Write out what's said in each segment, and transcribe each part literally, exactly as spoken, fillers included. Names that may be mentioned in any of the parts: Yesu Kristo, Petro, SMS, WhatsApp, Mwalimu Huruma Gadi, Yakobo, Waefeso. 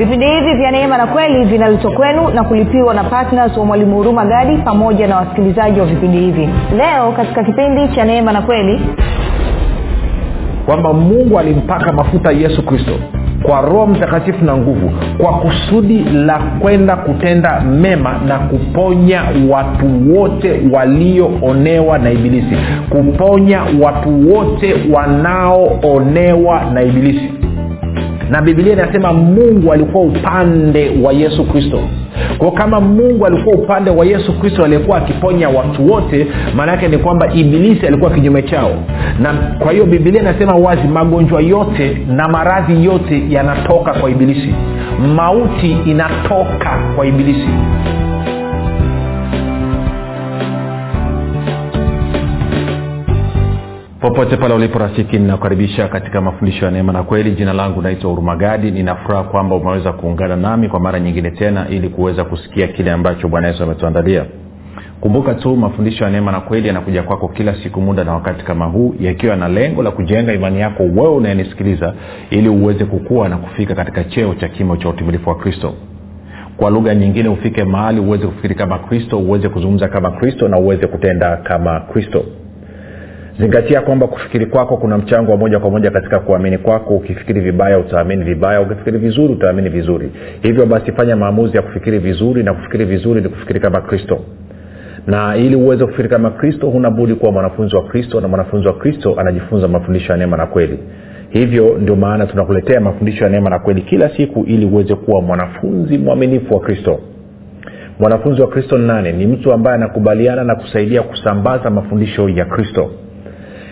Vipindi hivi vya neema na kweli vinaletwa kwenu na kulipiwa na partners wa Mwalimu Huruma Gadi pamoja na wasikilizaji wa vipindi hivi. Leo katika kipindi cha neema na kweli, kwamba Mungu alimpaka mafuta Yesu Kristo kwa Roho Mtakatifu na nguvu kwa kusudi la kwenda kutenda mema na kuponya watu wote walioonewa na ibilisi, kuponya watu wote wanaoonewa na ibilisi. Na Biblia inasema Mungu alikuwa upande wa Yesu Kristo. Kwa kama Mungu alikuwa upande wa Yesu Kristo aliyekuwa akiponya watu wote, maana yake ni kwamba ibilisi alikuwa kinyume chao. Na kwa hiyo Biblia inasema wazi magonjwa yote na maradhi yote yanatoka kwa ibilisi. Mauti inatoka kwa ibilisi. Popote pale ulipo rafiki, ninakukaribisha katika mafundisho ya neema na kweli. Jina langu naitwa Huruma Gadi. Ninafuraha kwamba umeweza kuungana nami kwa mara nyingine tena ili kuweza kusikia kile ambacho Bwana Yesu ametuandalia. Kumbuka tu mafundisho ya neema na kweli yanakuja kwako kila siku muda na wakati kama huu, yakiwa na lengo la kujenga imani yako wewe unayenisikiliza ili uweze kukua na kufika katika cheo cha kimo cha utimilifu wa Kristo. Kwa lugha nyingine, ufike mahali uweze kufikiri kama Kristo, uweze kuzungumza kama Kristo na uweze kutenda kama Kristo. Zingatia kwamba kufikiri kwako kuna mchango wa moja kwa moja katika kuamini kwako. Ukifikiri vibaya utaamini vibaya, ukifikiri vizuri utaamini vizuri. Hivyo basi fanya maamuzi ya kufikiri vizuri, na kufikiri vizuri ni kufikiri kama Kristo. Na ili uweze kufikiri kama Kristo, huna budi kuwa mwanafunzi wa Kristo, na mwanafunzi wa Kristo anajifunza mafundisho ya neema na kweli. Hivyo ndio maana tunakuletea mafundisho ya neema na kweli kila siku ili uweze kuwa mwanafunzi mwaminifu wa Kristo. Mwanafunzi wa Kristo ni nani? Ni mtu ambaye anakubaliana na kusaidia kusambaza mafundisho ya Kristo.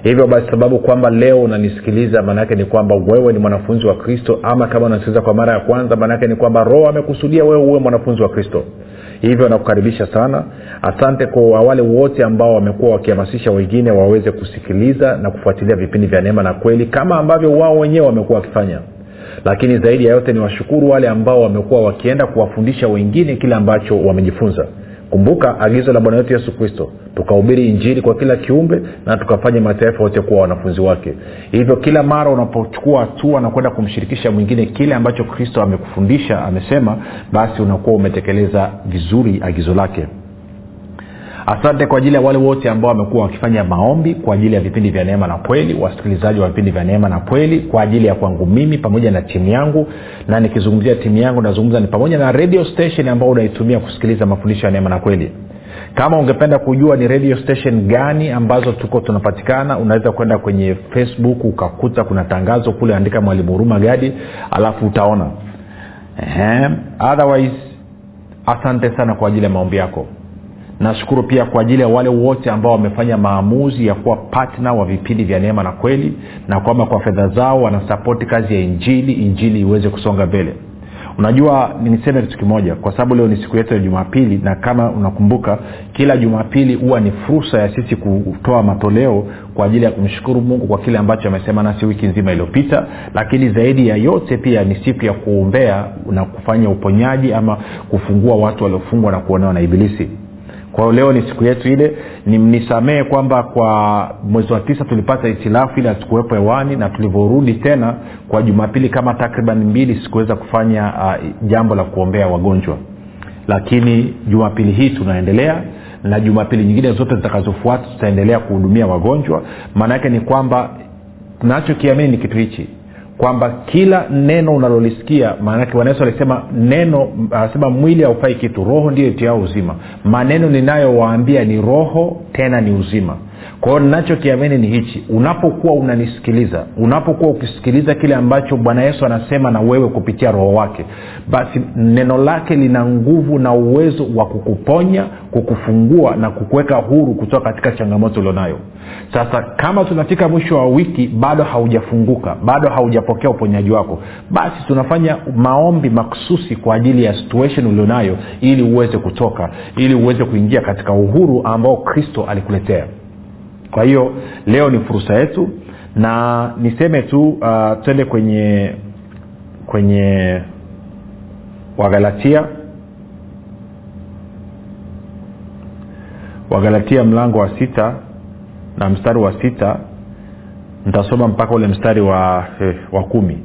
Hivyo basi sababu kwamba leo unanisikiliza maana yake ni kwamba wewe ni mwanafunzi wa Kristo, ama kama unasikiliza kwa mara ya kwanza maana yake ni kwamba Roho amekusudia wewe uwe mwanafunzi wa Kristo. Hivyo nakukaribisha sana. Asante kwa wale wote ambao wamekuwa wakihamasisha wengine waweze kusikiliza na kufuatilia vipindi vya neema na kweli kama ambavyo wao wenyewe wamekuwa wakifanya. Lakini zaidi ya yote ni washukuru wale ambao wamekuwa wakienda kuwafundisha wengine kile ambacho wamejifunza. Kumbuka agizo la Bwana wetu Yesu Kristo, tukahubiri injili kwa kila kiumbe na tukafanya mataifa yote kuwa wanafunzi wake. Hivyo kila mara unapochukua hatua na kwenda kumshirikisha mwingine kile ambacho Kristo amekufundisha, amesema, basi unakuwa umetekeleza vizuri agizo lake. Asante kwa ajili ya wale wote ambao wamekuwa wakifanya maombi kwa ajili ya vipindi vya neema na kweli, wasikilizaji wa vipindi vya neema na kweli, kwa ajili ya kwangu mimi pamoja na timu yangu. Na nikizungumzia timu yangu nazungumza ni pamoja na radio station ambayo unaitumia kusikiliza mafundisho ya neema na kweli. Kama ungependa kujua ni radio station gani ambazo tuko tunapatikana, unaweza kwenda kwenye Facebook ukakuta kuna tangazo kule, andika Mwalimu Huruma Gadi alafu utaona. Ehe, otherwise asante sana kwa ajili ya maombi yako. Nashukuru pia kwa ajili ya wale wote ambao wamefanya maamuzi ya kuwa partner wa vipindi vya neema na kweli, na kwamba kwa fedha zao wanasupport kazi ya injili, injili iweze kusonga mbele. Unajua niseme kitu kimoja, kwa sababu leo ni siku yetu ya Jumapili, na kama unakumbuka kila Jumapili huwa ni fursa ya sisi kutoa matoleo kwa ajili ya kumshukuru Mungu kwa kile ambacho amesema nasi wiki nzima iliyopita, lakini zaidi ya yote pia ni siku ya kuombea na kufanya uponyaji ama kufungua watu waliofungwa na kuonewa na ibilisi. Kwa leo ni siku yetu ile. Nimnisamee kwamba kwa mwezi wa tisa tulipata itilafu ile hatukuwepo hewani, na tulivorudi tena kwa Jumapili kama takriban mbili sikuweza kufanya uh, jambo la kuombea wagonjwa. Lakini Jumapili hii tunaendelea, na Jumapili nyingine zote zitakazofuata tutaendelea kuhudumia wagonjwa. Maana yake ni kwamba tunachokiamini ni kitu hichi, kwamba kila neno unalolisikia, maana yake Yesu alisema neno, anasema mwili haufai kitu, roho ndiyo itiao uzima. Maneno ninayowaambia ni roho tena ni uzima. Kwa hiyo ninachokiamini ni hichi, unapokuwa unanisikiliza, unapokuwa ukisikiliza kile ambacho Bwana Yesu anasema na wewe kupitia Roho wake, basi neno lake lina nguvu na uwezo wa kukuponya, kukufungua na kukuweka huru kutoka katika changamoto ulionayo. Sasa kama tunafika mwisho wa wiki bado haujafunguka, bado haujapokea uponyaji wako, basi tunafanya maombi makususi kwa ajili ya situation ulionayo ili uweze kutoka, ili uweze kuingia katika uhuru ambao Kristo alikuletea. Kwa hiyo leo ni fursa yetu, na niseme tu uh, twende kwenye kwenye Wagalatia Wagalatia mlango wa sita na mstari wa sita, nitasoma mpaka ule mstari wa eh, wa kumi.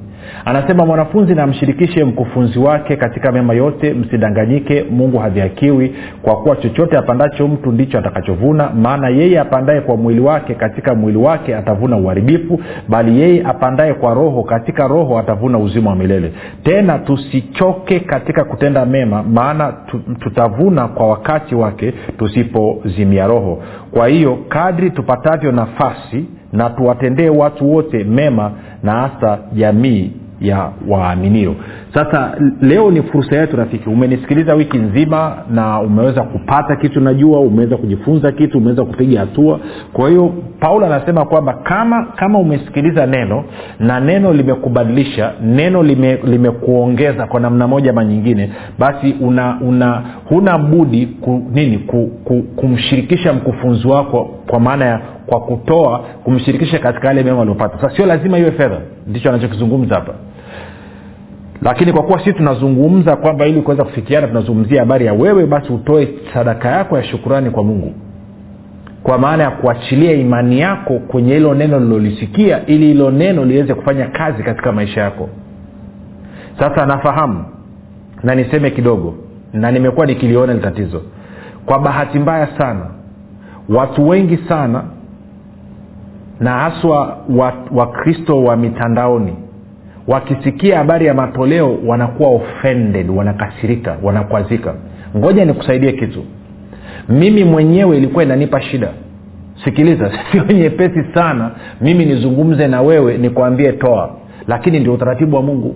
Anasema mwanafunzi na mshirikishe mkufunzi wake katika mema yote, msidanganyike, Mungu hadhihakiwi, kwa kuwa chochote apandacho mtu ndicho atakachovuna. Maana yeye apandaye kwa mwili wake katika mwili wake atavuna uharibifu, bali yeye apandaye kwa roho katika roho atavuna uzima wa milele. Tena tusichoke katika kutenda mema, maana tutavuna kwa wakati wake tusipozimia roho. Kwa hiyo kadri tupatavyo nafasi na tuwatendee watu wote mema, na hasa jamii ya waaminio. Sasa leo ni fursa yetu rafiki. Umenisikiliza wiki nzima na umeweza kupata kitu, najua umeweza kujifunza kitu, umeweza kupiga hatua. Kwa hiyo Paulo anasema kwamba kama kama umesikiliza neno na neno limekubadilisha, neno lime, limekuongeza kwa namna moja ama nyingine, basi una una huna budi ku, nini ku, ku, kumshirikisha mkufunzi wako, kwa maana ya kwa kutoa, kumshirikisha katika yale mema aliyopata. Sasa sio lazima iwe fedha, ndicho anachokizungumza hapa. Lakini kwa kuwa sisi tunazungumza kwamba ili kuweza kufikiana tunazungumzia habari ya wewe, basi utoe sadaka yako ya shukrani kwa Mungu, kwa maana ya kuachilia imani yako kwenye hilo neno ulilolisikia, ili hilo neno liweze kufanya kazi katika maisha yako. Sasa nafahamu na niseme kidogo, na nimekuwa nikiliona tatizo. Kwa bahati mbaya sana watu wengi sana, na haswa Wakristo wa, wa mitandaoni, wakisikia habari ya matoleo wanakuwa offended, wanakasirika, wanakwazika. Ngoja nikusaidie kitu. Mimi mwenyewe ilikuwa inanipa shida. Sikiliza, sio nyepesi sana mimi nizungumze na wewe nikwambie toa, lakini ndio utaratibu wa Mungu.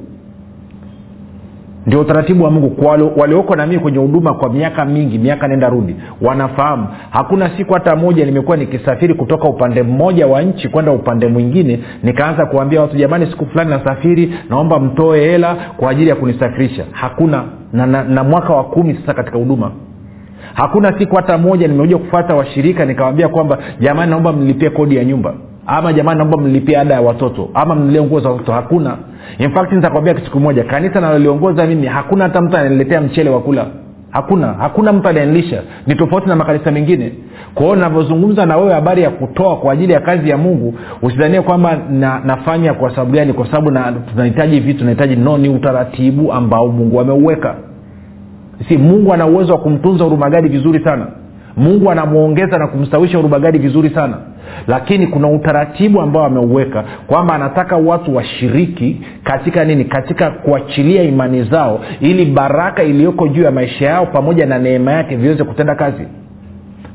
Ndio utaratibu wa Mungu. Kwa walioko na mimi kwenye huduma kwa miaka mingi, miaka nenda rudi, wanafahamu hakuna siku hata moja nimekuwa nikisafiri kutoka upande mmoja wa nchi kwenda upande mwingine nikaanza kuambia watu jamani, siku fulani nasafiri, naomba mtoe hela kwa ajili ya kunisafirisha. Hakuna. Na, na, na mwaka wa kumi sasa katika huduma, hakuna siku hata moja nimekuja kufuata washirika nikamwambia kwamba jamani, naomba mnilipie kodi ya nyumba, ama jamani, naomba mnilipie ada ya watoto, ama mnilie nguo za watoto. Hakuna. In fact, nitakwambia kitu kimoja, kanisa naloliongoza mimi hakuna hata mtu ananiletea mchele wa kula. Hakuna, hakuna mtu ananilisha. Ni tofauti na makanisa mengine. Kwa hiyo ninapozungumza na wewe habari ya kutoa kwa ajili ya kazi ya Mungu, usidhanie kwamba na, nafanya kwa sababu gani, kwa sababu na tunahitaji vitu, tunahitaji no, ni utaratibu ambao Mungu ameuweka. Si Mungu ana uwezo wa kumtunza Huruma Gadi vizuri sana. Mungu anamuongeza na kumstawisha Huruma Gadi vizuri sana. Lakini kuna utaratibu ambao ameuweka kwamba anataka watu washiriki katika nini? Katika kuachilia imani zao, ili baraka iliyoko juu ya maisha yao pamoja na neema yake viweze kutenda kazi.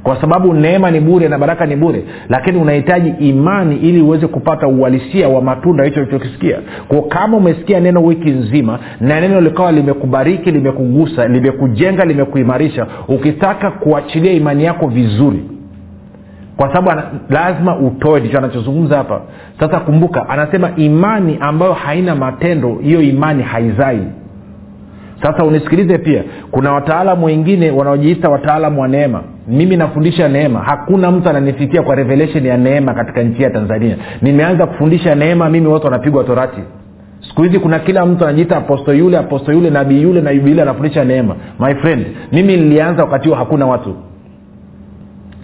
Kwa sababu neema ni bure na baraka ni bure, lakini unahitaji imani ili uweze kupata uhalisia wa matunda hicho ulichokisikia. Kwa kama umesikia neno wiki nzima na neno likawa limekubariki, limekugusa, limekujenga, limekuimarisha, ukitaka kuachilia imani yako vizuri, kwa sababu lazima utoe. Ndicho anachozungumza hapa. Sasa kumbuka, anasema imani ambayo haina matendo, hiyo imani haizai. Sasa unisikilize pia, kuna wataalamu wengine wanaojiita wataalamu wa neema. Mimi nafundisha neema, hakuna mtu ananifikia kwa revelation ya neema katika nchi ya Tanzania. Nimeanza kufundisha neema mimi, watu wanapigwa torati. Siku hizi kuna kila mtu anajiita apostoli yule, apostoli yule, nabii yule na yule anafundisha neema. My friend, mimi nilianza wakati huo hakuna watu.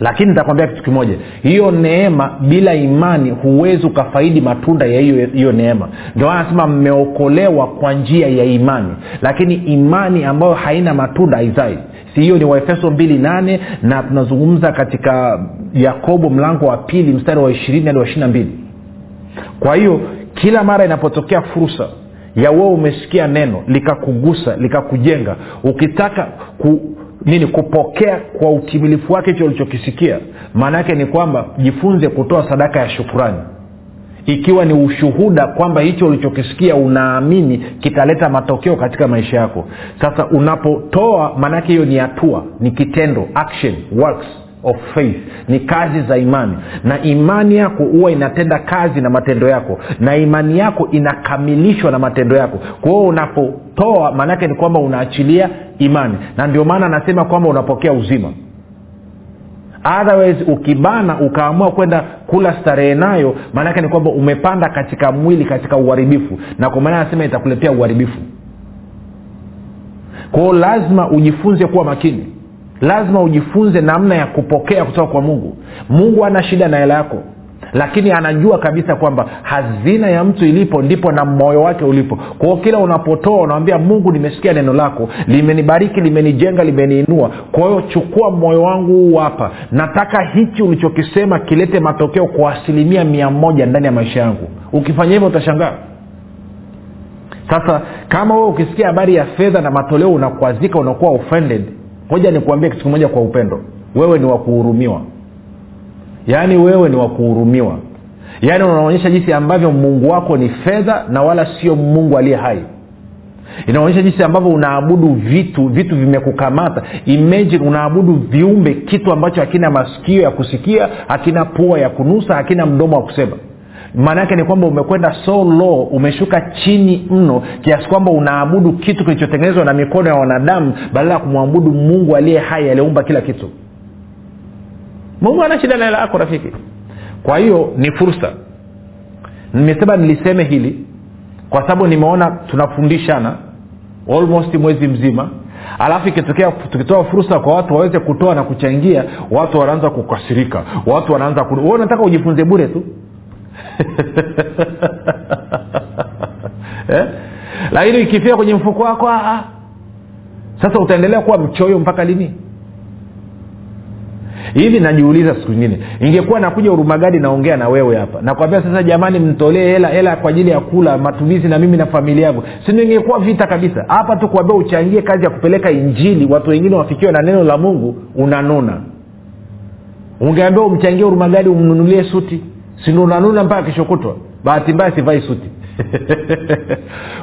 Lakini nitakwambia kitu kimoja, hiyo neema bila imani huwezi ukafaidi matunda ya hiyo hiyo neema. Ndio anasema mmeokolewa kwa njia ya imani, lakini imani ambayo haina matunda haizai. Si hiyo ni Waefeso mbili nane, na tunazungumza katika Yakobo mlango wa pili mstari wa ishirini hadi wa ishirini na mbili. Kwa hiyo kila mara inapotokea fursa ya wewe umesikia neno likakugusa, likakujenga, ukitaka ku nini kupokea kwa utimilifu wake hicho ulichokisikia, maana yake ni kwamba jifunze kutoa sadaka ya shukrani, ikiwa ni ushuhuda kwamba hicho ulichokisikia unaamini kitaleta matokeo katika maisha yako. Sasa unapotoa, maana yake hiyo ni hatua, ni kitendo, action, works of faith, ni kazi za imani. Na imani yako huwa inatenda kazi na matendo yako, na imani yako inakamilishwa na matendo yako. Kwa hiyo unapotoa, maana yake ni kwamba unaachilia imani, na ndio maana anasema kwamba unapokea uzima. Otherwise ukibana ukaamua kwenda kula starehe nayo, maana yake ni kwamba umepanda katika mwili katika uharibifu, na kwa maana anasema itakuletea uharibifu. Kwa hiyo lazima ujifunze kuwa makini, lazima ujifunze namna ya kupokea kutoka kwa Mungu. Mungu ana shida na hela yako, Lakini anajua kabisa kwamba hazina ya mtu ilipo ndipo na moyo wake ulipo. Kwa kila unapotoa unaambia Mungu, nimesikia neno lako, limenibariki, limenijenga, limeniinua. Kwa hiyo chukua moyo wangu hapa. Nataka hichi ulichokisema kilete matokeo kwa asilimia mia moja ndani ya maisha yangu. Ukifanya hivyo utashangaa. Sasa kama wewe ukisikia habari ya fedha na matoleo unakwazika, unakuwa offended, ngoja nikuambie kitu kimoja kwa upendo. Wewe ni wa kuhurumiwa. Yaani wewe ni wa kuhurumiwa. Yaani unaonyesha jinsi ambavyo Mungu wako ni fedha na wala sio Mungu aliye hai. Inaonyesha jinsi ambavyo unaabudu vitu, vitu vimekukamata. Imagine unaabudu viumbe, kitu ambacho hakina masikio ya kusikia, hakina pua ya kunusa, hakina mdomo wa kusema. Maana yake ni kwamba umekwenda so low, umeshuka chini mno kiasi kwamba unaabudu kitu kilichotengenezwa na mikono ya wanadamu badala ya kumwabudu Mungu aliye hai aliyeumba kila kitu. Mungu ana shida na hela yako rafiki. Kwa hiyo ni fursa. Nimesema niliseme hili kwa sababu nimeona tunafundishana almost mwezi mzima. Alafu ikitokea tukitoa fursa kwa watu waweze kutoa na kuchangia, watu wanaanza kukasirika. Watu wanaanza ku... wewe unataka ujifunze bure tu. eh? Lakini ikifia kwenye mfuko wako, ah, sasa utaendelea kuwa mchoyo mpaka lini? Hivi najiuliza siku nyingine, ingekuwa nakuja Huruma Gadi naongea na wewe hapa na kwambia sasa jamani mtolee hela hela kwa ajili ya kula matumizi na mimi na familia yangu, si ningekuwa vita kabisa. Hapa tu kwambia uchangie kazi ya kupeleka injili, watu wengine wafikiwe na neno la Mungu, unanona. Ungeambia umchangie Huruma Gadi umnunulie suti, si unanona mpaka kishokutwa. Bahati mbaya sivai suti.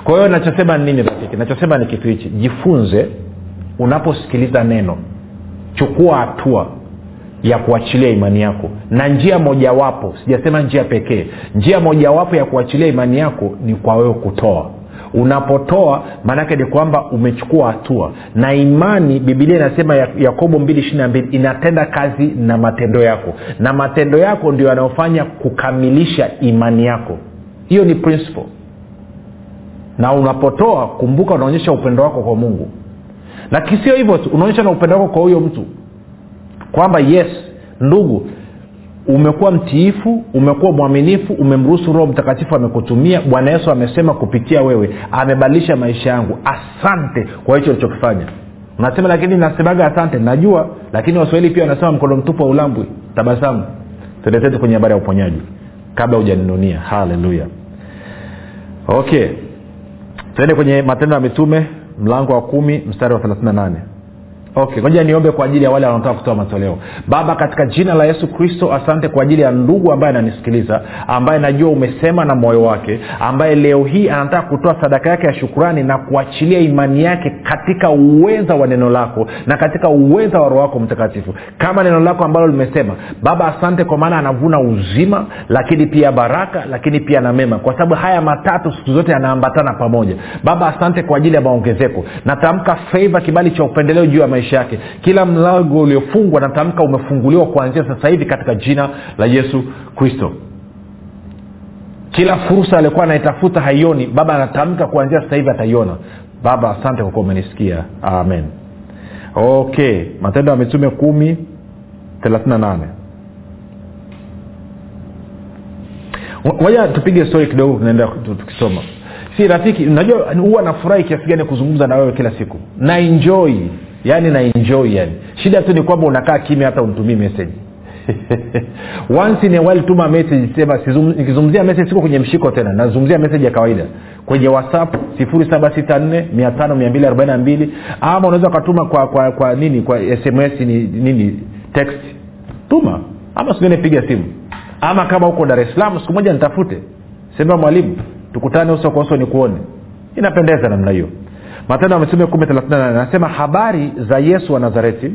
Kwa hiyo ninachosema ni nini rafiki? Ninachosema ni kitu hichi. Jifunze unaposikiliza neno. Chukua hatua ya kuachilia imani yako. Na njia mojawapo, sijasema njia pekee, njia mojawapo ya kuachilia imani yako ni kwa wewe kutoa. Unapotoa maana yake ni kwamba umechukua hatua. Na imani, Biblia inasema Yakobo mbili ishirini na mbili inatenda kazi na matendo yako. Na matendo yako ndio yanayofanya kukamilisha imani yako. Hiyo ni principle. Na unapotoa kumbuka unaonyesha upendo wako kwa Mungu. Na kisio hivyo unaonyesha na upendo wako kwa huyo mtu. Kwamba yes, ndugu, umekuwa mtiifu, umekuwa mwaminifu, umemruhusu Roho Mtakatifu amekutumia, Bwana Yesu amesema kupitia wewe amebadilisha maisha yangu. Asante kwa hicho ulichokifanya. Unasema lakini nasemaga asante, najua, lakini Waswahili pia wanasema mkono mtupu haulambwi. Tabasamu. Tuendelee kwenye habari ya uponyaji kabla hujaninunia. Hallelujah. Okay. Twende kwenye Matendo ya Mitume mlango wa kumi mstari wa thelathini na nane. Okay, ngoja niombe kwa ajili ya wale wanaotaka kutoa matoleo. Baba, katika jina la Yesu Kristo, asante kwa ajili ya ndugu ambaye ananisikiliza, ambaye najua umesema na moyo wake, ambaye leo hii anataka kutoa sadaka yake ya shukrani na kuachilia imani yake katika uweza wa neno lako na katika uweza wa Roho wako Mtakatifu. Kama neno lako ambalo limesema, Baba, asante kwa maana anavuna uzima, lakini pia baraka, lakini pia na mema. Kwa sababu haya matatu siku zote yanaambatana pamoja. Baba, asante kwa ajili ya maongezeko. Natamka favor, kibali cha upendeleo juu ya yake. Kila mlango uliofungwa natamka umefunguliwa kuanzia sasa hivi katika jina la Yesu Kristo. Kila fursa aliyokuwa anaitafuta haioni, Baba, natamka kuanzia sasa hivi ataiona. Baba, asante kwa kumenisikia. Amen. Okay, Matendo ya Mitume kumi thelathini na nane. Wacha tupige story kidogo tunaenda tukisoma. Si rafiki, unajua huwa nafurahi kiasi gani kuzungumza na wewe kila siku. Na enjoy Yani na enjoy yani. Shida tu ni kwamba unakaa kimya hata unitumie message. Once in a while tuma message, sema nikizungumzia message siko kwenye mshiko tena. Nazungumzia message ya kawaida. Kwenye WhatsApp zero saba sita nne tano nne mbili nne mbili. Ama unaweza kutuma kwa kwa kwa nini kwa S M S ni nini text. Tuma ama usione, piga simu. Ama kama uko Dar es Salaam siku moja nitafute. Sema mwalimu, tukutane uso kwa uso nikuone. Inapendeza namna hiyo. Matendo ya Mitume kumi thelathini na nane anasema habari za Yesu wa Nazareti,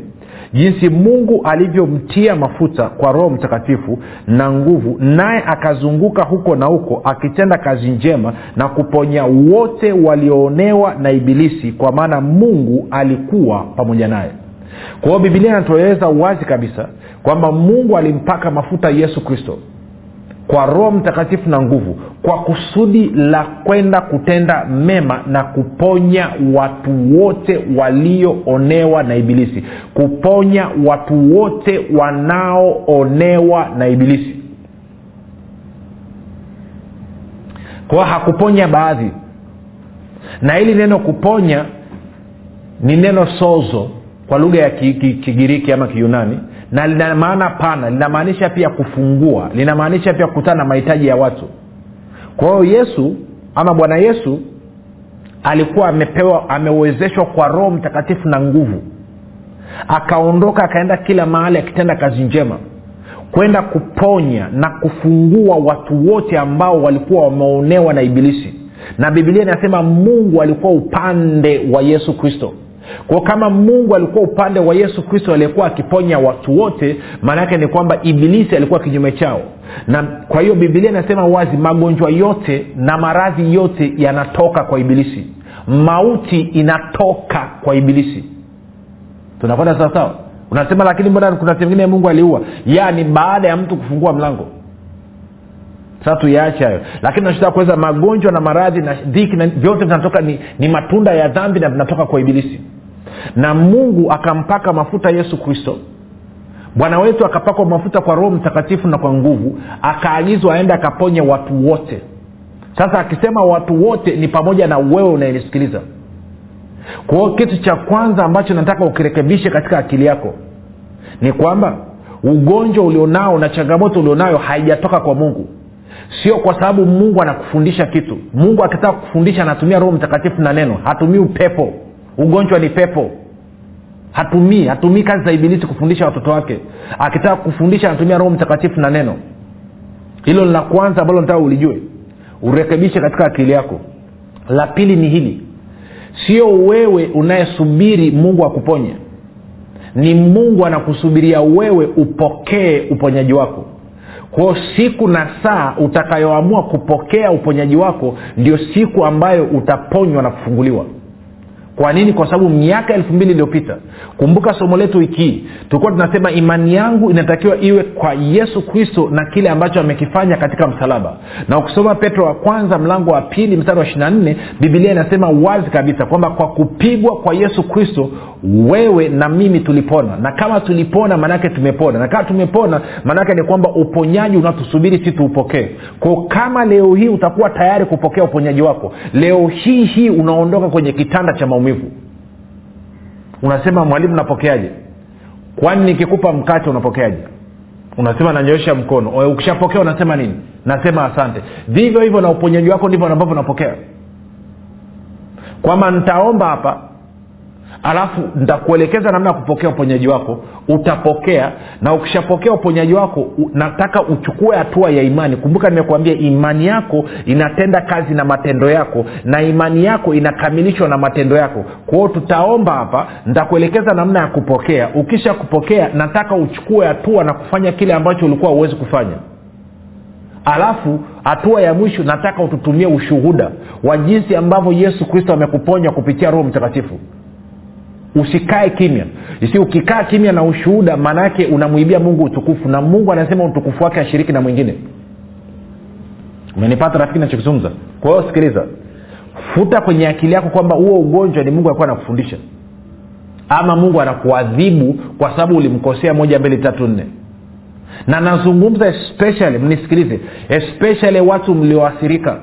jinsi Mungu alivyomtia mafuta kwa Roho Mtakatifu na nguvu, naye akazunguka huko na huko akitenda kazi njema na kuponya wote walioonewa na Ibilisi, kwa maana Mungu alikuwa pamoja naye. Kwa hiyo Biblia inatueleza wazi kabisa kwamba Mungu alimpaka mafuta Yesu Kristo kwa Roho Mtakatifu na nguvu kwa kusudi la kwenda kutenda mema na kuponya watu wote walioonewa na Ibilisi, kuponya watu wote wanaoonewa na Ibilisi. Kwa hakuponya baadhi. Na hili neno kuponya ni neno sozo kwa lugha ya Kigiriki ama Kiyunani, na lina maana pana, linamaanisha pia kufungua, linamaanisha pia kukutana na mahitaji ya watu. Kwa hiyo Yesu ama Bwana Yesu alikuwa amepewa amewezeshwa kwa Roho Mtakatifu na nguvu. Akaondoka akaenda kila mahali akitenda kazi njema, kwenda kuponya na kufungua watu wote ambao walikuwa wameonewa na ibilisi. Na Biblia inasema Mungu alikuwa upande wa Yesu Kristo. Kwa kama Mungu alikuwa upande wa Yesu Kristo aliyekuwa akiponya watu wote, maana yake ni kwamba ibilisi alikuwa kinyume chao. Na kwa hiyo Biblia inasema wazi magonjwa yote na maradhi yote yanatoka kwa ibilisi. Mauti inatoka kwa ibilisi. Tunakwenda sawa sawa. Unasema lakini mbona kuna sehemu nyingine Mungu aliua? Yaani baada ya mtu kufungua mlango. Sasa tuyaache hayo. Lakini tunashitaka kuweza magonjwa na maradhi na dhiki na vyote vinatoka ni, ni matunda ya dhambi na vinatoka kwa ibilisi. Na Mungu akampaka mafuta Yesu Kristo. Bwana wetu akapakwa mafuta kwa Roho Mtakatifu na kwa nguvu, akaagizwa aende akaponye watu wote. Sasa akisema watu wote ni pamoja na wewe unayenisikiliza. Kwa hiyo kitu cha kwanza ambacho nataka ukirekebishe katika akili yako ni kwamba ugonjwa ulionao na changamoto ulionayo haijatoka kwa Mungu. Sio kwa sababu Mungu anakufundisha kitu. Mungu akitaka kufundisha anatumia Roho Mtakatifu na neno, hatumii upepo. Ugonjwa ni pepo. Hatumii, hatumii kazi za ibilisi kufundisha watoto wake. Akitaka kufundisha anatumia Roho Mtakatifu na neno. Hilo ni la kwanza ambalo nataka ulijue, urekebishe katika akili yako. La pili ni hili. Sio wewe unayesubiri Mungu akuponye. Ni Mungu anakusubiria wewe upokee uponyaji wako. Kwa siku na saa utakayoamua kupokea uponyaji wako ndio siku ambayo utaponywa na kufunguliwa. Kwa nini? Kwa sababu miaka elfu mbili iliyopita, kumbuka somo letu wiki, tulikuwa tunasema imani yangu inatakiwa iwe kwa Yesu Kristo na kile ambacho amekifanya katika msalaba. Na ukisoma Petro wa kwanza mlango wa pili mstari wa ishirini na nne, Biblia inasema wazi kabisa kwamba kwa kupigwa kwa Yesu Kristo wewe na mimi tulipona. Na kama tulipona maana yake tumepona. Na kama tumepona maana yake ni kwamba uponyaji unatusubiri sisi tuupokee. Kwa kama leo hii utakuwa tayari kupokea uponyaji wako, leo hii hii unaondoka kwenye kitanda cha maumivu. Unasema mwalimu napokeaje? Kwani nikikupa mkate unapokeaje? Unasema nanyoosha mkono. Oe, ukishapokea unasema nini? Nasema asante. Vivyo hivyo na uponyaji wako ndivyo ambavyo unapokea. Kama nitaomba hapa alafu nitakuelekeza namna ya kupokea uponyaji wako, utapokea. Na ukishapokea uponyaji wako nataka uchukue hatua ya imani. Kumbuka nimekuambia imani yako inatenda kazi na matendo yako, na imani yako inakamilishwa na matendo yako. Kwa hiyo tutaomba hapa, nitakuelekeza namna ya kupokea. Ukisha kupokea nataka uchukue hatua na kufanya kile ambacho ulikuwa huwezi kufanya. Alafu hatua ya mwisho nataka ututumie ushuhuda wa jinsi ambavyo Yesu Kristo amekuponya kupitia Roho Mtakatifu. Usikae kimya. Isi ukikaa kimya na ushuhuda maana yake unamuibia Mungu utukufu, na Mungu anasema utukufu wake ashiriki na mwingine. Umenipata rafiki ninachozungumza? Kwa hiyo sikiliza. Futa kwenye akili yako kwamba huo ugonjwa ni Mungu alikuwa anakufundisha, ama Mungu anakuadhibu kwa sababu ulimkosea moja mbili tatu nne. Na nazungumza especially, mnisikilize, especially watu mlioathirika.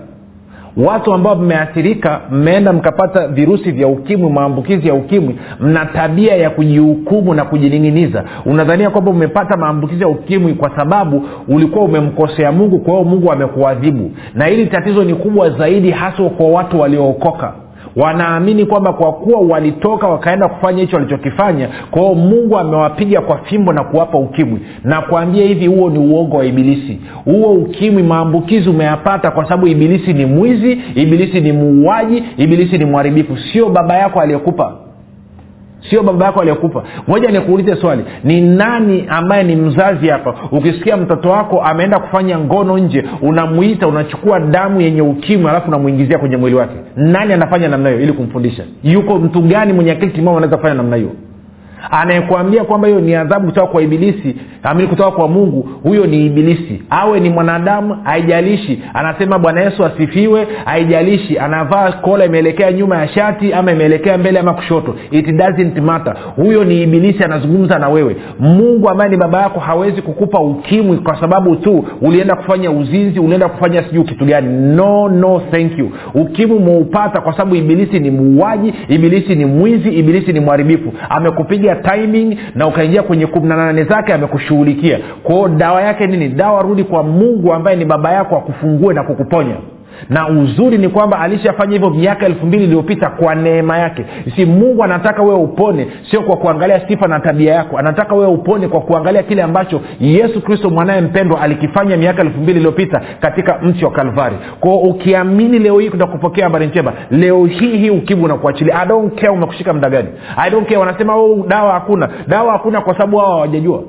Watu ambao mmeathirika, mmeenda mkapata virusi vya ukimwi, maambukizi ya ukimwi, mna tabia ya kujihukumu na kujininginiza. Unadhania kwamba umepata maambukizi ya ukimwi kwa sababu ulikuwa umemkosea Mungu, kwa hiyo Mungu amekuadhibu. Na hili tatizo ni kubwa zaidi hasa kwa watu waliookoka. Wanaamini kwamba kwa kuwa walitoka wakaenda kufanya hicho walichokifanya, kwa hiyo Mungu amewapiga kwa fimbo na kuwapa ukimwi. Na kuambia hivi, huo ni uongo wa ibilisi. Huo ukimwi maambukizi umeyapata kwa sababu ibilisi ni mwizi, ibilisi ni muuaji, ibilisi ni mharibifu. Sio baba yako aliyekupa. Sio baba yako aliyekupa. Ngoja nikuulize swali. Ni nani ambaye ni mzazi hapa? Ukisikia mtoto wako ameenda kufanya ngono nje, unamuita, unachukua damu yenye ukimwi alafu unamuingizia kwenye mwili wake. Nani anafanya namna hiyo ili kumfundisha? Yuko mtu gani mwenye akili timamu anaweza kufanya namna hiyo? Anayekwambia kwamba hiyo ni adhabu kutoka kwa ibilisi, amini kutoka kwa Mungu, huyo ni ibilisi. Awe ni mwanadamu, haijalishi anasema Bwana Yesu asifiwe, haijalishi anavaa kola imeelekea nyuma ya shati ama imeelekea mbele ama kushoto, it doesn't matter. Huyo ni ibilisi anazungumza na wewe. Mungu ambaye ni baba yako hawezi kukupa ukimwi kwa sababu tu ulienda kufanya uzinzi, ulienda kufanya sijui kitu gani. No no thank you. Ukimwi muupata kwa sababu ibilisi ni muuaji, ibilisi ni mwizi, ibilisi ni mharibifu. Amekupiga timing na ukaingia kwenye kumi na nane zake amekushughulikia. Kwa hiyo dawa yake nini? Dawa rudi kwa Mungu ambaye ni baba yako akufungue na kukuponya. Na uzuri ni kwamba alishafanya hivyo miaka elfu mbili iliyopita kwa neema yake. Si Mungu anataka wewe upone sio kwa kuangalia sifa na tabia yako. Anataka wewe upone kwa kuangalia kile ambacho Yesu Kristo mwanae mpendwa alikifanya miaka elfu mbili iliyopita katika mti wa Kalvari. Kwa hiyo ukiamini leo hii utakupokea habari njema. Leo hii hii ukibu unakuachilia. I don't care umekushika muda gani. I don't care wanasema oh dawa hakuna. Dawa hakuna kwa sababu wao hawajajua.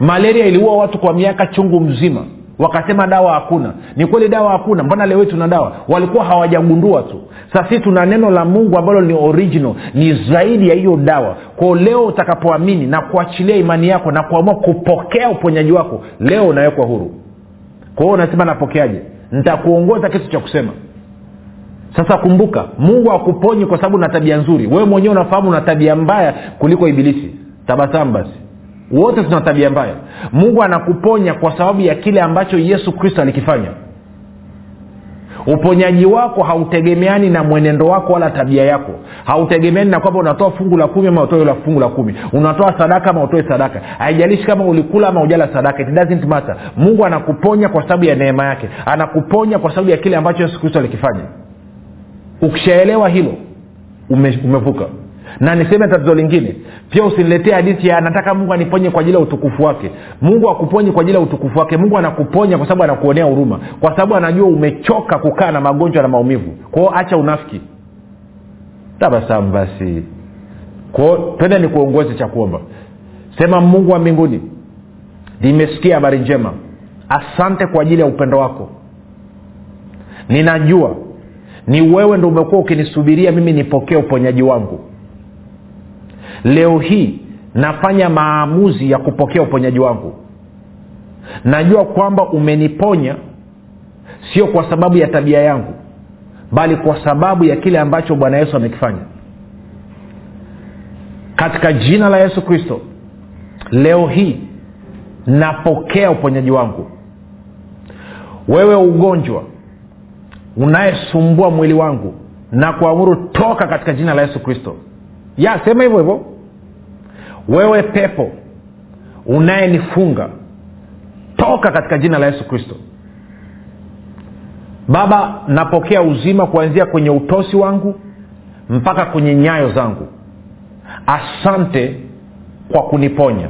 Malaria iliua watu kwa miaka chungu mzima. Wakasema dawa hakuna. Ni kweli dawa hakuna, mbona leo tuna dawa? Walikuwa hawajagundua tu. Sasa sisi tuna neno la Mungu ambalo ni original, ni zaidi ya hiyo dawa. Kwa leo utakapoamini na kuachilia imani yako na kuamua kupokea uponyaji wako, leo unawekwa huru. Kwa hiyo unasema napokeaje? Nitakuongoza kitu cha kusema. Sasa kumbuka, Mungu hakuponyi kwa sababu una tabia nzuri. Wewe mwenyewe unafahamu una tabia mbaya kuliko ibilisi. Tabasamu basi. Wote tuna tabia mbaya. Mungu anakuponya kwa sababu ya kile ambacho Yesu Kristo alikifanya. Uponyaji wako hautegemeani na mwenendo wako wala tabia yako. Hautegemeani na kwamba unatoa fungu la kumi ama utoe la fungu la kumi. Unatoa sadaka ama utoe sadaka. Haijalishi kama ulikula ama hujala sadaka, it doesn't matter. Mungu anakuponya kwa sababu ya neema yake. Anakuponya kwa sababu ya kile ambacho Yesu Kristo alikifanya. Ukishaelewa hilo, ume, umevuka. Na niseme tatizo lingine, pia usiniletee hadithi ya nataka Mungu aniponye kwa ajili ya utukufu wake. Mungu akuponye kwa ajili ya utukufu wake. Mungu anakuponya kwa sababu anakuonea huruma, kwa sababu anajua umechoka kukaa na magonjwa na maumivu. Kwa hiyo acha unafiki. Tabasamu basi. Kwa hiyo twende nikuongoze cha kuomba. Sema Mungu wa mbinguni, nimesikia habari njema. Asante kwa ajili ya upendo wako. Ninajua ni wewe ndio umekuwa ukinisubiria mimi nipokee uponyaji wangu. Leo hii nafanya maamuzi ya kupokea uponyaji wangu. Najua kwamba umeniponya sio kwa sababu ya tabia yangu, bali kwa sababu ya kile ambacho Bwana Yesu amekifanya. Katika jina la Yesu Kristo, leo hii napokea uponyaji wangu. Wewe ugonjwa unayesumbua mwili wangu, na kuamuru toka katika jina la Yesu Kristo. Ya, sema hivyo hivyo. Wewe pepo unayenifunga, toka katika jina la Yesu Kristo. Baba, napokea uzima kuanzia kwenye utosi wangu mpaka kwenye nyayo zangu. Asante kwa kuniponya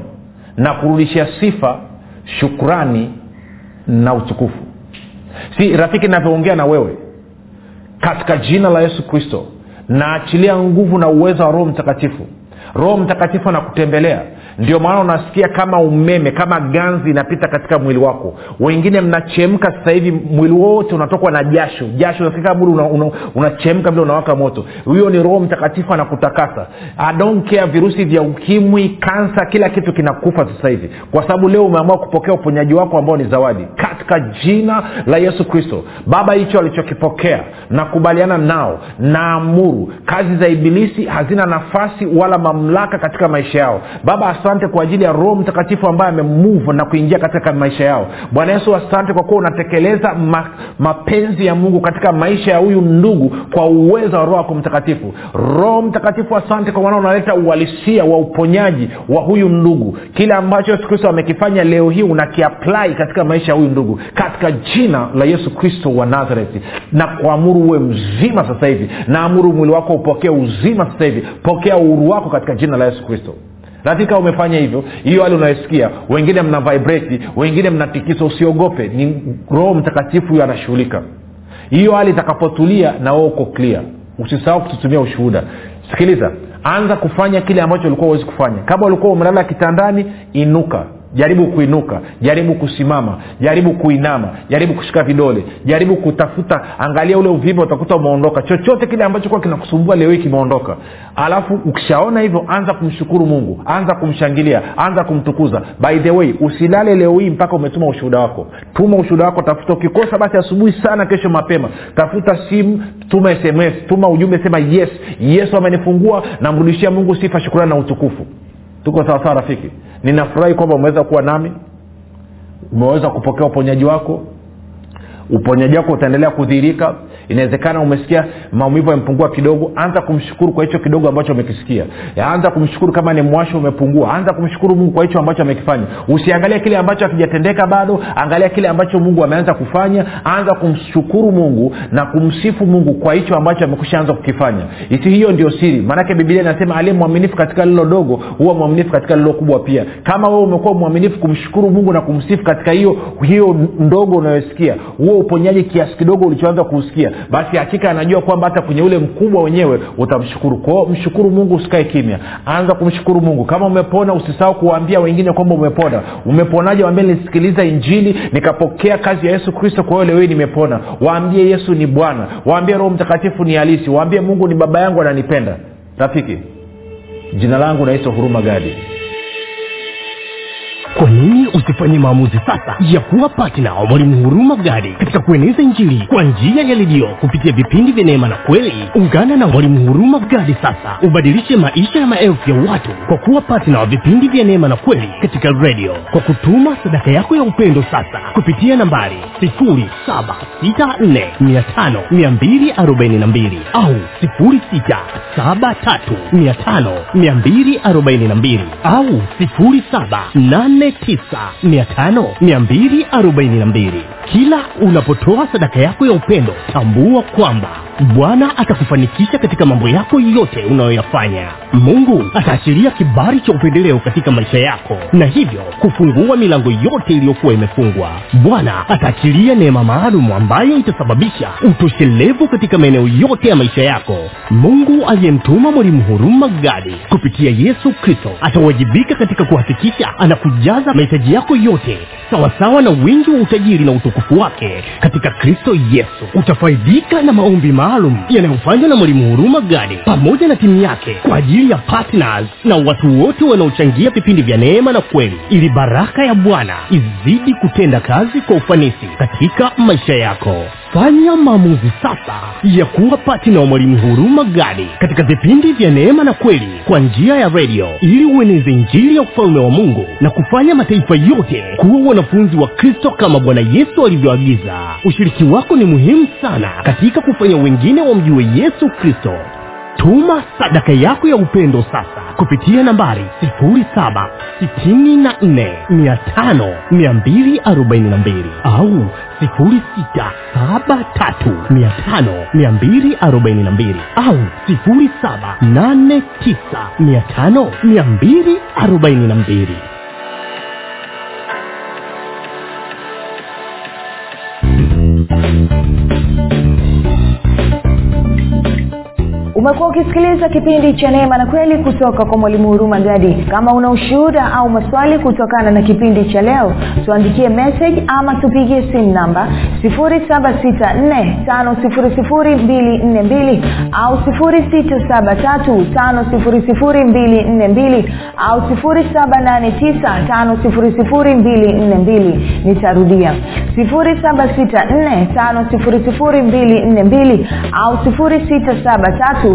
na kurudishia sifa, shukrani na utukufu. Si rafiki, ninapoongea na wewe katika jina la Yesu Kristo, na achilia nguvu na uwezo wa Roho Mtakatifu. Roho Mtakatifu anakutembelea. Ndio maana unasikia kama umeme, kama ganzi inapita katika mwili wako. Wengine mnachemka sasa hivi, mwili wote unatokwa na jasho. Jasho unasikia bure, unachemka bila, unawaka moto. Huyo ni Roho Mtakatifu anakutakasa. I don't care, virusi vya ukimwi, kansa, kila kitu kinakufa sasa hivi. Kwa sababu leo umeamua kupokea uponyaji wako ambao ni zawadi. Katika jina la Yesu Kristo. Baba, hicho alichokipokea nakubaliana nao. Naamuru kazi za ibilisi hazina nafasi wala mamlaka katika maisha yao. Baba, asante kwa ajili ya Roho Mtakatifu ambaye amemove na kuingia katika maisha yao. Bwana Yesu, asante kwa kuwa unatekeleza ma, mapenzi ya Mungu katika maisha ya huyu ndugu kwa uwezo wa Roho yako Mtakatifu. Roho Mtakatifu, asante kwa maana unaleta uhalisia wa uponyaji wa huyu ndugu. Kila ambacho Yesu Kristo amekifanya leo hii unakiapply katika maisha ya huyu ndugu. Katika jina la Yesu Kristo wa Nazareti, na kuamuru uwe mzima sasa hivi. Naamuru mwili wako upokee uzima sasa hivi. Pokea uhuru wako katika jina la Yesu Kristo. Rafika, umefanya hivyo, hiyo hali unaisikia, wengine mna vibrate, wengine mnatikisa, usiogope, ni Roho Mtakatifu huyo anashughulika. Hiyo hali itakapotulia na wewe uko clear. Usisahau kututumia ushuhuda. Sikiliza, anza kufanya kile ambacho ulikuwa huwezi kufanya. Kama ulikuwa umelala kitandani, inuka. jaribu kuinuka, jaribu kusimama, jaribu kuinama, jaribu kushika vidole, jaribu kutafuta, angalia ule uvivu utakuta umeondoka. Chochote kile ambacho kwa kinakusumbua leo hiki umeondoka. Alafu ukishaona hivyo anza kumshukuru Mungu, anza kumshangilia, anza kumtukuza. By the way, usilale leo hii mpaka umetuma ushuhuda wako. Tuma ushuhuda wako, tafuta, ukikosa basi asubuhi sana kesho mapema. Tafuta simu, tuma S M S, tuma ujumbe, sema yes, Yesu amenifungua na mrudishia Mungu sifa, shukrani na utukufu. Tuko sawa sawa rafiki. Ninafurahi kwamba umeweza kuwa nami. Umeweza kupokea uponyaji wako. Uponyaji wako utaendelea kudhihirika. Inawezekana umesikia maumivu yamepungua kidogo, anza kumshukuru kwa hicho kidogo ambacho umekisikia. Anza kumshukuru, kama ni mwasho umepungua, anza kumshukuru Mungu kwa hicho ambacho amekifanya. Usiangalie kile ambacho hakijatendeka bado, angalia kile ambacho Mungu ameanza kufanya. Anza kumshukuru Mungu na kumsifu Mungu kwa hicho ambacho amekushaanza kukifanya. Isi hiyo ndio siri. Maana yake Biblia inasema aliye mwaminifu katika lilo dogo, huwa mwaminifu katika lilo kubwa pia. Kama wewe umekuwa mwaminifu kumshukuru Mungu na kumsifu katika hiyo hiyo ndogo unayosikia, huo uponyaji kiasi kidogo ulichoanza kusikia, basi hakika anajua kwamba hata kwenye ule mkubwa wenyewe utamshukuru. Kwa mshukuru Mungu, usikae kimya, anza kumshukuru Mungu. Kama umepona usisahau kuambia wengine kwamba umepona. Umeponaje? Waambie nisikiliza injili nikapokea kazi ya Yesu Kristo, kwa hiyo leo nimepona. Waambie Yesu ni Bwana, waambie Roho Mtakatifu ni halisi, waambie Mungu ni baba yangu ananipenda. Rafiki, jina langu naitwa Huruma Gadi. Kwa nini usifanye maamuzi sasa ya kuwa partner wa Mwalimu Huruma Gadi katika kueneza injili kwa njia ya redio kupitia vipindi vya neema na kweli? Ungana na Mwalimu Huruma Gadi sasa, ubadilishe maisha ya maelfu ya watu kwa kuwa partner wa vipindi vya neema na kweli katika redio, kwa kutuma sadaka yako ya upendo sasa kupitia nambari zero saba sita nne tano zero zero mbili nne mbili au zero sita saba tatu tano zero zero mbili nne mbili au zero saba nane tisa mia tano mia mbili arobaini na mbili. Kila unapotoa sadaka yako ya upendo, tambua kwamba Bwana atakufanikisha katika mambo yako yote unayoyafanya. Mungu ataashiria kibali cha upendeleo katika maisha yako, na hivyo kufungua milango yote iliyokuwa imefungwa. Bwana ataachilia neema maalum ambayo itasababisha utoshelevu katika maeneo yote ya maisha yako. Mungu aliyemtuma Mwalimu Huruma Gadi kupitia Yesu Kristo atawajibika katika kuhakikisha anakujaza mahitaji yako yote sawa sawa na wingi wa utajiri na utukufu wake katika Kristo Yesu. Utafaidika na maombi maalum yanayofanywa na Mwalimu Huruma Gadi pamoja na timu yake kwa ajili ya partners na watu wote wanaochangia vipindi vya neema na kweli, ili baraka ya Bwana izidi kutenda kazi kwa ufanisi katika maisha yako. Fanya maamuzi sasa ya kuwa partner wa Mwalimu Huruma Gadi katika vipindi vya neema na kweli kwa njia ya radio, ili ueneze injili ya ufalme wa Mungu na kufanya mataifa yote kuwa wanafunzi wa Kristo kama Bwana Yesu alivyoagiza. Ushiriki wako ni muhimu sana katika kufanya wengine wamjue Yesu Kristo. Tuma sadaka yako ya upendo sasa kupitia nambari zero saba sita nne tano zero zero mbili nne mbili au zero sita saba tatu tano zero zero mbili nne mbili au zero saba nane tisa mia tano mia mbili arobaini na mbili. Umekuwa ukisikiliza kipindi cha neema na kweli kutoka kwa Mwalimu Huruma Gadi. Kama una ushuhuda au maswali kutokana na kipindi cha leo, tuandikie message ama tupigie simu namba zero saba sita nne tano zero zero mbili nne mbili au zero sita saba tatu tano zero zero mbili nne mbili au zero saba nane tisa tano zero zero mbili nne mbili. Nitarudia zero saba sita nne tano zero zero mbili nne mbili au zero sita saba tatu